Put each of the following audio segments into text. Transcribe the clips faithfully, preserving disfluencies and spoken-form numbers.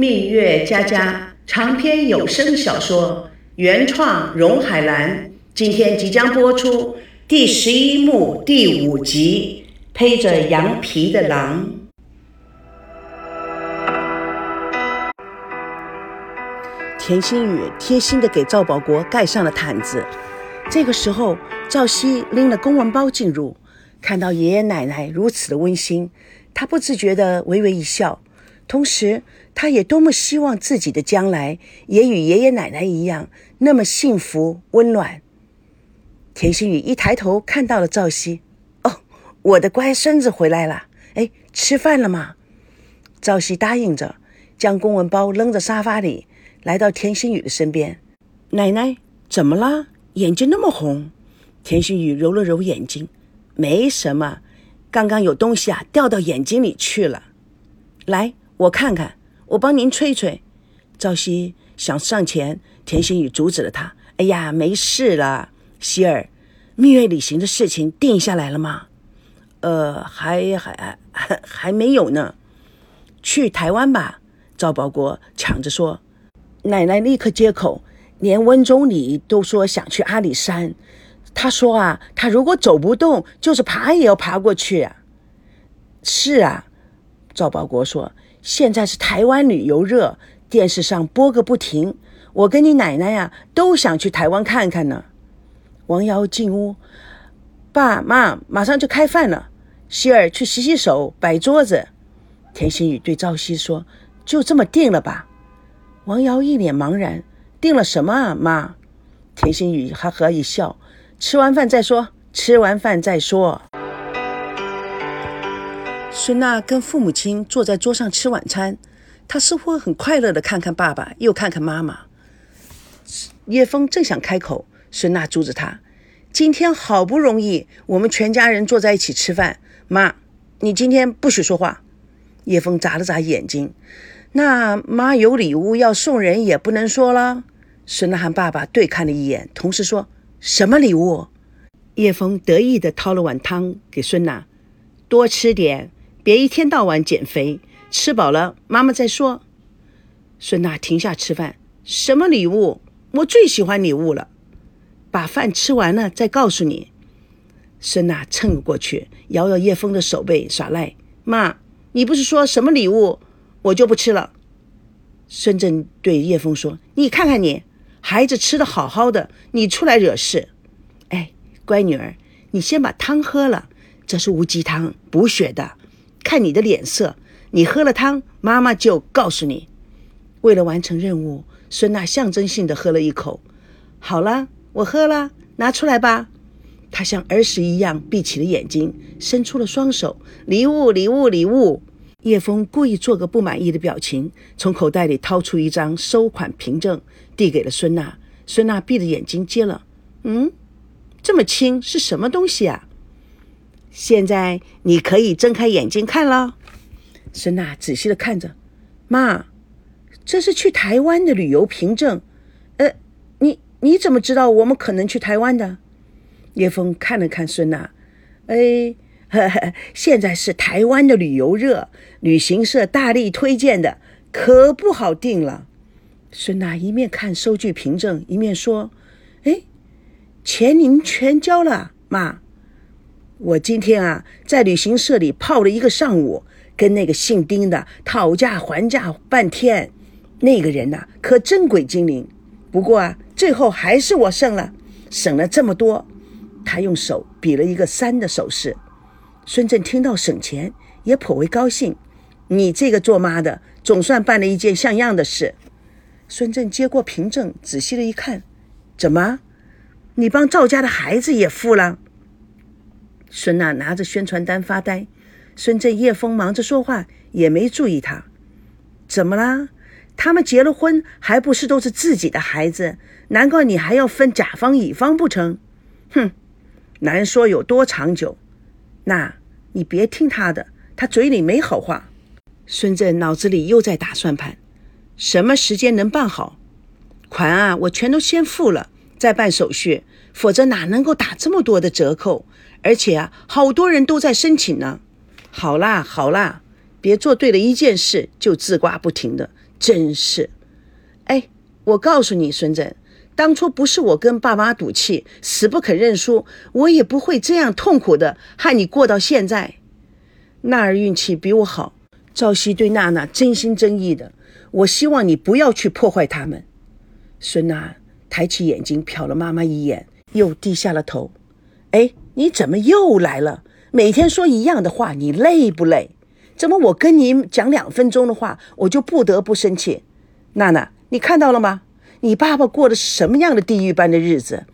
蜜月佳佳长篇有声小说，原创荣海兰，今天即将播出第十一幕第五集，披着羊皮的狼。田心雨贴心地给赵保国盖上了毯子。这个时候，赵熙拎了公文包进入，看到爷爷奶奶如此的温馨，他不自觉地微微一笑，同时他也多么希望自己的将来也与爷爷奶奶一样那么幸福温暖。田心雨一抬头看到了赵熙，哦，我的乖孙子回来了，哎，吃饭了吗？赵熙答应着，将公文包扔在沙发里，来到田心雨的身边。奶奶，怎么了？眼睛那么红。田心雨揉了揉眼睛，没什么，刚刚有东西啊掉到眼睛里去了。来，我看看，我帮您吹吹。赵熙想上前，田心雨阻止了他。哎呀，没事了。希儿，蜜月旅行的事情定下来了吗？呃，还还还还没有呢。去台湾吧，赵保国抢着说。奶奶立刻接口，连温总理都说想去阿里山。他说啊，他如果走不动，就是爬也要爬过去啊。是啊，赵保国说，现在是台湾旅游热，电视上播个不停，我跟你奶奶啊都想去台湾看看呢。王瑶进屋，爸妈马上就开饭了，希儿去洗洗手，摆桌子。田心雨对赵熙说，就这么定了吧。王瑶一脸茫然，定了什么啊妈？田心雨哈哈一笑，吃完饭再说，吃完饭再说。孙娜跟父母亲坐在桌上吃晚餐，她似乎很快乐地看看爸爸，又看看妈妈。叶枫正想开口，孙娜阻止他，今天好不容易我们全家人坐在一起吃饭，妈，你今天不许说话。叶枫眨了眨眼睛，那妈有礼物要送人也不能说了。孙娜和爸爸对看了一眼，同时说，什么礼物？叶枫得意地掏了碗汤给孙娜，多吃点，别一天到晚减肥，吃饱了妈妈再说。孙娜停下吃饭，什么礼物？我最喜欢礼物了，把饭吃完了再告诉你。孙娜蹭过去，摇摇叶枫的手背，耍赖，妈，你不是说什么礼物我就不吃了。孙正对叶枫说，你看看你，孩子吃得好好的，你出来惹事。哎，乖女儿，你先把汤喝了，这是无鸡汤，补血的，看你的脸色，你喝了汤妈妈就告诉你。为了完成任务，孙娜象征性的喝了一口，好了，我喝了，拿出来吧。她像儿时一样闭起了眼睛，伸出了双手，礼物礼物礼物。叶枫故意做个不满意的表情，从口袋里掏出一张收款凭证递给了孙娜。孙娜闭着眼睛接了，嗯，这么轻，是什么东西啊？现在你可以睁开眼睛看了。孙娜仔细地看着，妈，这是去台湾的旅游凭证，呃，你你怎么知道我们可能去台湾的？叶枫看了看孙娜，哎，呵呵，现在是台湾的旅游热，旅行社大力推荐的，可不好定了。孙娜一面看收据凭证，一面说，哎，钱您全交了，妈？我今天啊在旅行社里泡了一个上午，跟那个姓丁的讨价还价半天，那个人啊可真鬼精灵，不过啊最后还是我胜了，省了这么多。他用手比了一个三的手势。孙正听到省钱也颇为高兴，你这个做妈的总算办了一件像样的事。孙正接过凭证仔细的一看，怎么，你帮赵家的孩子也付了？孙娜拿着宣传单发呆，孙正叶枫忙着说话也没注意他。怎么啦？他们结了婚还不是都是自己的孩子，难怪你还要分甲方乙方不成？哼，难说有多长久。那你别听他的，他嘴里没好话。孙正脑子里又在打算盘，什么时间能办好款啊？我全都先付了再办手续，否则哪能够打这么多的折扣？而且啊，好多人都在申请呢。好啦好啦，别做对了一件事就自刮不停的，真是，哎，我告诉你，孙真，当初不是我跟爸妈赌气，死不肯认输，我也不会这样痛苦的和你过到现在。娜儿运气比我好，赵熙对娜娜真心真意的，我希望你不要去破坏他们。孙娜抬起眼睛瞟了妈妈一眼，又低下了头。哎，你怎么又来了？每天说一样的话，你累不累？怎么我跟你讲两分钟的话，我就不得不生气？娜娜，你看到了吗？你爸爸过的是什么样的地狱般的日子？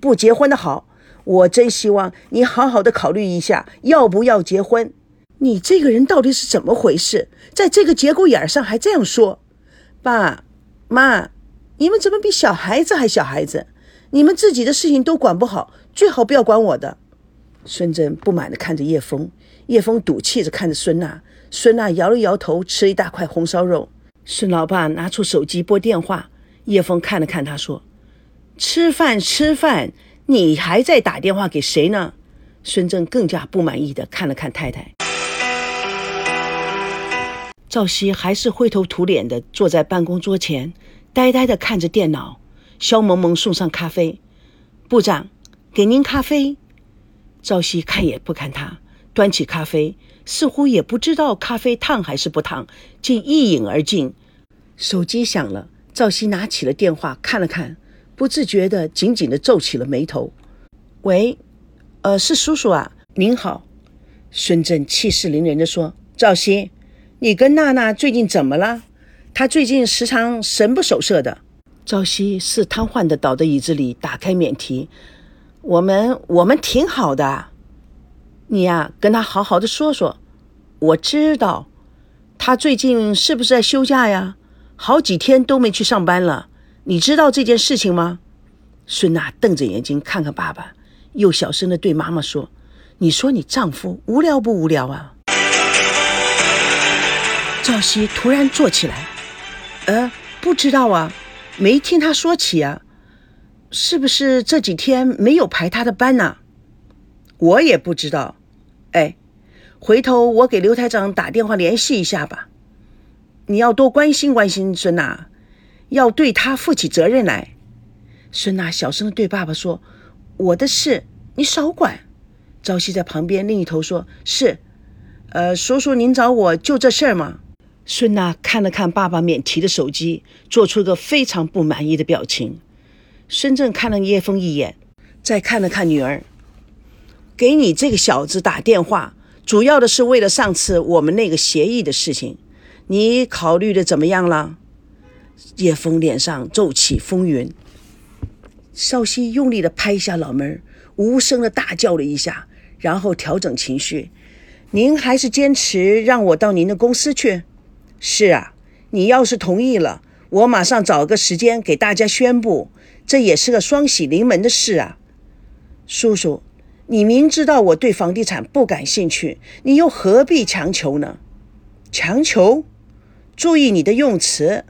不结婚的好，我真希望你好好的考虑一下，要不要结婚？你这个人到底是怎么回事？在这个节骨眼上还这样说。爸妈，你们怎么比小孩子还小孩子？你们自己的事情都管不好，最好不要管我的。孙真不满地看着叶枫，叶枫赌气着看着孙娜，孙娜摇了摇头，吃了一大块红烧肉。孙老爸拿出手机拨电话，叶枫看了看他说：吃饭吃饭，你还在打电话给谁呢？孙真更加不满意地看了看太太。赵熙还是灰头土脸地坐在办公桌前，呆呆地看着电脑。肖萌萌送上咖啡，部长，给您咖啡。赵熙看也不看他，端起咖啡，似乎也不知道咖啡烫还是不烫，竟一饮而尽。手机响了，赵熙拿起了电话看了看，不自觉地紧紧地皱起了眉头。喂，呃，是叔叔啊，您好。孙正气势凌人地说：赵熙，你跟娜娜最近怎么了？她最近时常神不守舍的。赵熙是瘫痪地倒在椅子里，打开免提。我们我们挺好的，你呀、啊、跟他好好的说说。我知道他最近是不是在休假呀？好几天都没去上班了，你知道这件事情吗？孙娜瞪着眼睛看看爸爸，又小声地对妈妈说：你说你丈夫无聊不无聊啊？赵熙突然坐起来，呃不知道啊，没听他说起啊，是不是这几天没有排他的班呢、啊？我也不知道。哎，回头我给刘台长打电话联系一下吧。你要多关心关心孙娜，要对她负起责任来。孙娜小声对爸爸说：我的事你少管。朝夕在旁边另一头说：是，呃，叔叔您找我就这事儿吗？孙娜看了看爸爸免提的手机，做出个非常不满意的表情。孙正看了叶枫一眼，再看了看女儿。给你这个小子打电话，主要的是为了上次我们那个协议的事情，你考虑的怎么样了？叶枫脸上皱起风云。邵西用力地拍一下脑门，无声地大叫了一下，然后调整情绪。您还是坚持让我到您的公司去？是啊，你要是同意了，我马上找个时间给大家宣布，这也是个双喜临门的事啊。叔叔，你明知道我对房地产不感兴趣，你又何必强求呢？强求？注意你的用词，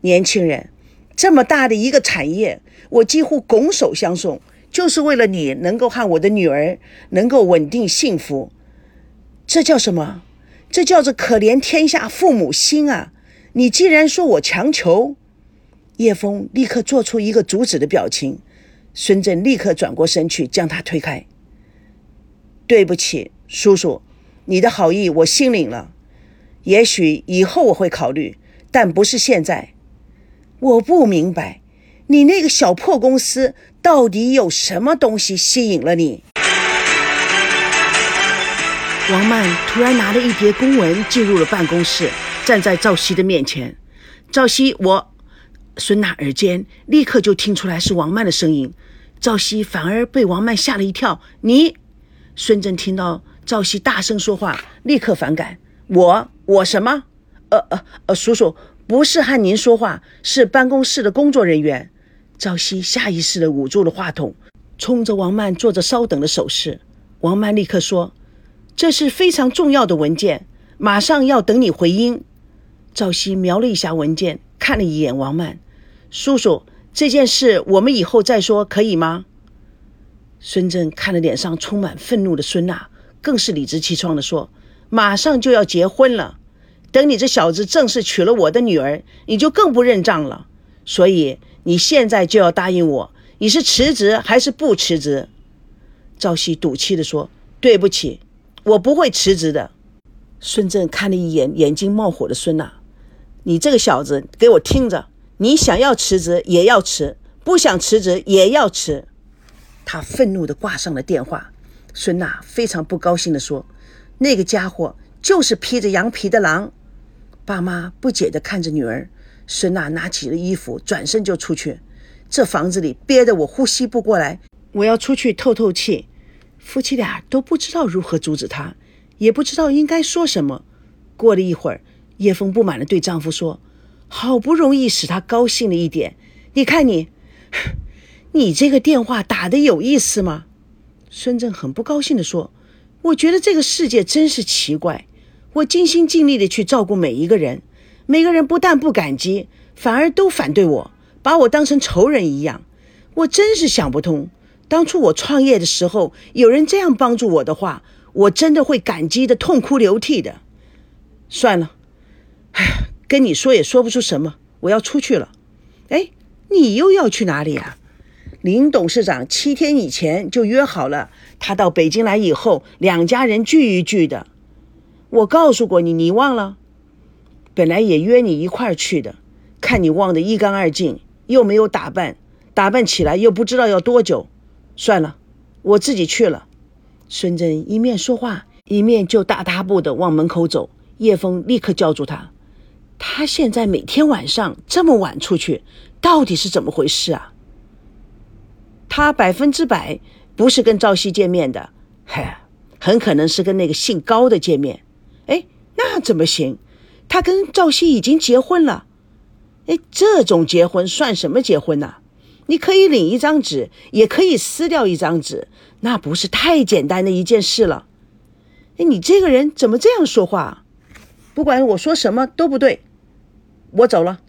年轻人，这么大的一个产业，我几乎拱手相送，就是为了你能够和我的女儿能够稳定幸福。这叫什么？这叫做可怜天下父母心啊！你既然说我强求。叶枫立刻做出一个阻止的表情，孙正立刻转过身去将他推开。对不起，叔叔，你的好意我心领了，也许以后我会考虑，但不是现在。我不明白，你那个小破公司到底有什么东西吸引了你？王曼突然拿了一叠公文进入了办公室，站在赵熙的面前。赵熙，我孙娜耳尖立刻就听出来是王曼的声音，赵熙反而被王曼吓了一跳。你？孙正听到赵熙大声说话，立刻反感。我我什么？呃呃呃，叔叔，不是和您说话，是办公室的工作人员。赵熙下意识地捂住了话筒，冲着王曼做着稍等的手势。王曼立刻说：这是非常重要的文件，马上要等你回音。赵熙瞄了一下文件，看了一眼王曼。叔叔，这件事我们以后再说，可以吗？孙正看了脸上充满愤怒的孙娜，更是理直气壮地说：马上就要结婚了，等你这小子正式娶了我的女儿，你就更不认账了。所以你现在就要答应我，你是辞职还是不辞职？”赵熙赌气地说：“对不起，我不会辞职的。”孙振看了一眼眼睛冒火的孙娜：“你这个小子，给我听着，你想要辞职也要辞，不想辞职也要辞。”他愤怒地挂上了电话。孙娜非常不高兴地说：“那个家伙就是披着羊皮的狼。”爸妈不解地看着女儿。孙娜拿起了衣服，转身就出去。这房子里憋得我呼吸不过来，我要出去透透气。夫妻俩都不知道如何阻止他，也不知道应该说什么。过了一会儿，叶枫不满地对丈夫说：“好不容易使他高兴了一点，你看你，你这个电话打得有意思吗？”孙振很不高兴地说：“我觉得这个世界真是奇怪，我尽心尽力地去照顾每一个人，每个人不但不感激，反而都反对我，把我当成仇人一样。我真是想不通，当初我创业的时候，有人这样帮助我的话，我真的会感激的痛哭流涕的。算了，哎，跟你说也说不出什么，我要出去了。”“哎，你又要去哪里啊？”“林董事长七天以前就约好了，他到北京来以后，两家人聚一聚的。我告诉过你，你忘了？本来也约你一块儿去的，看你忘得一干二净，又没有打扮，打扮起来又不知道要多久。算了，我自己去了。”孙振一面说话，一面就大踏步的往门口走。叶枫立刻叫住他：“他现在每天晚上这么晚出去，到底是怎么回事啊？他百分之百不是跟赵熙见面的，很可能是跟那个姓高的见面。哎，那怎么行？他跟赵熙已经结婚了。哎，这种结婚算什么结婚啊？你可以领一张纸，也可以撕掉一张纸，那不是太简单的一件事了。哎，你这个人怎么这样说话啊？不管我说什么都不对，我走了。”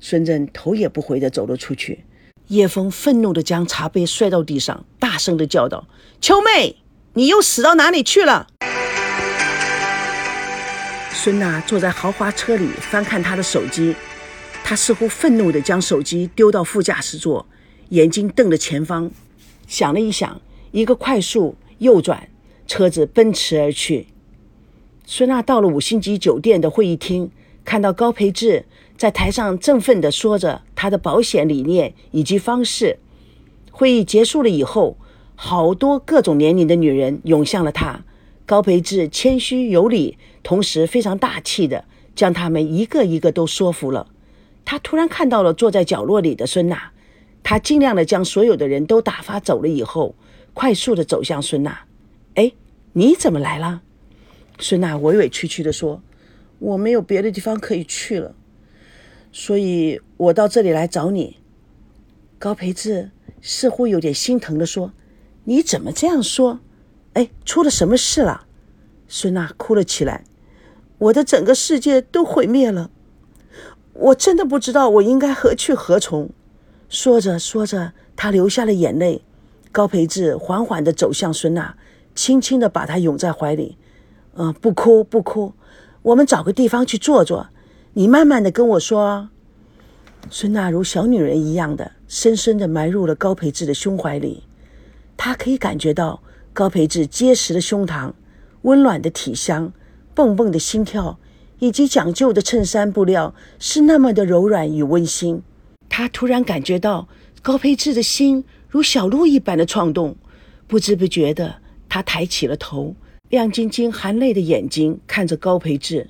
孙振头也不回地走了出去。叶枫愤怒地将茶杯摔到地上，大声地叫道：“秋妹，你又死到哪里去了？”孙娜坐在豪华车里翻看她的手机，她似乎愤怒地将手机丢到副驾驶座，眼睛瞪着前方，想了一想，一个快速右转，车子奔驰而去。孙娜到了五星级酒店的会议厅，看到高培志在台上振奋地说着他的保险理念以及方式。会议结束了以后，好多各种年龄的女人涌向了他。高培志谦虚有礼，同时非常大气地将他们一个一个都说服了。他突然看到了坐在角落里的孙娜，他尽量地将所有的人都打发走了以后，快速地走向孙娜：“哎，你怎么来了？”孙娜委委屈屈地说：“我没有别的地方可以去了，所以我到这里来找你。”高培志似乎有点心疼地说：“你怎么这样说？哎，出了什么事了？”孙娜哭了起来：“我的整个世界都毁灭了，我真的不知道我应该何去何从。”说着说着，她流下了眼泪。高培志缓缓地走向孙娜，轻轻地把她拥在怀里：“嗯，不哭不哭，我们找个地方去坐坐，你慢慢的跟我说哦。”孙娜如小女人一样的深深的埋入了高培志的胸怀里，她可以感觉到高培志结实的胸膛、温暖的体香、蹦蹦的心跳，以及讲究的衬衫布料是那么的柔软与温馨。她突然感觉到高培志的心如小鹿一般的创动，不知不觉的她抬起了头，亮晶晶含泪的眼睛看着高培志，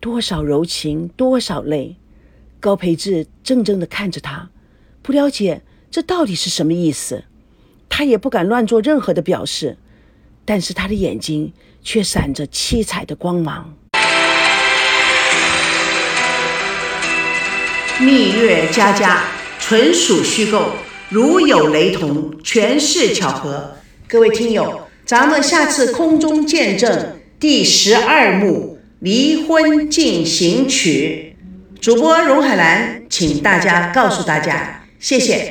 多少柔情，多少泪。高培志怔怔地看着他，不了解这到底是什么意思，他也不敢乱做任何的表示，但是他的眼睛却闪着七彩的光芒。蜜月佳佳纯属虚构，如有雷同，全是巧合。各位听友，咱们下次空中见证第十二幕《离婚进行曲》，主播荣海兰，请大家告诉大家，谢谢。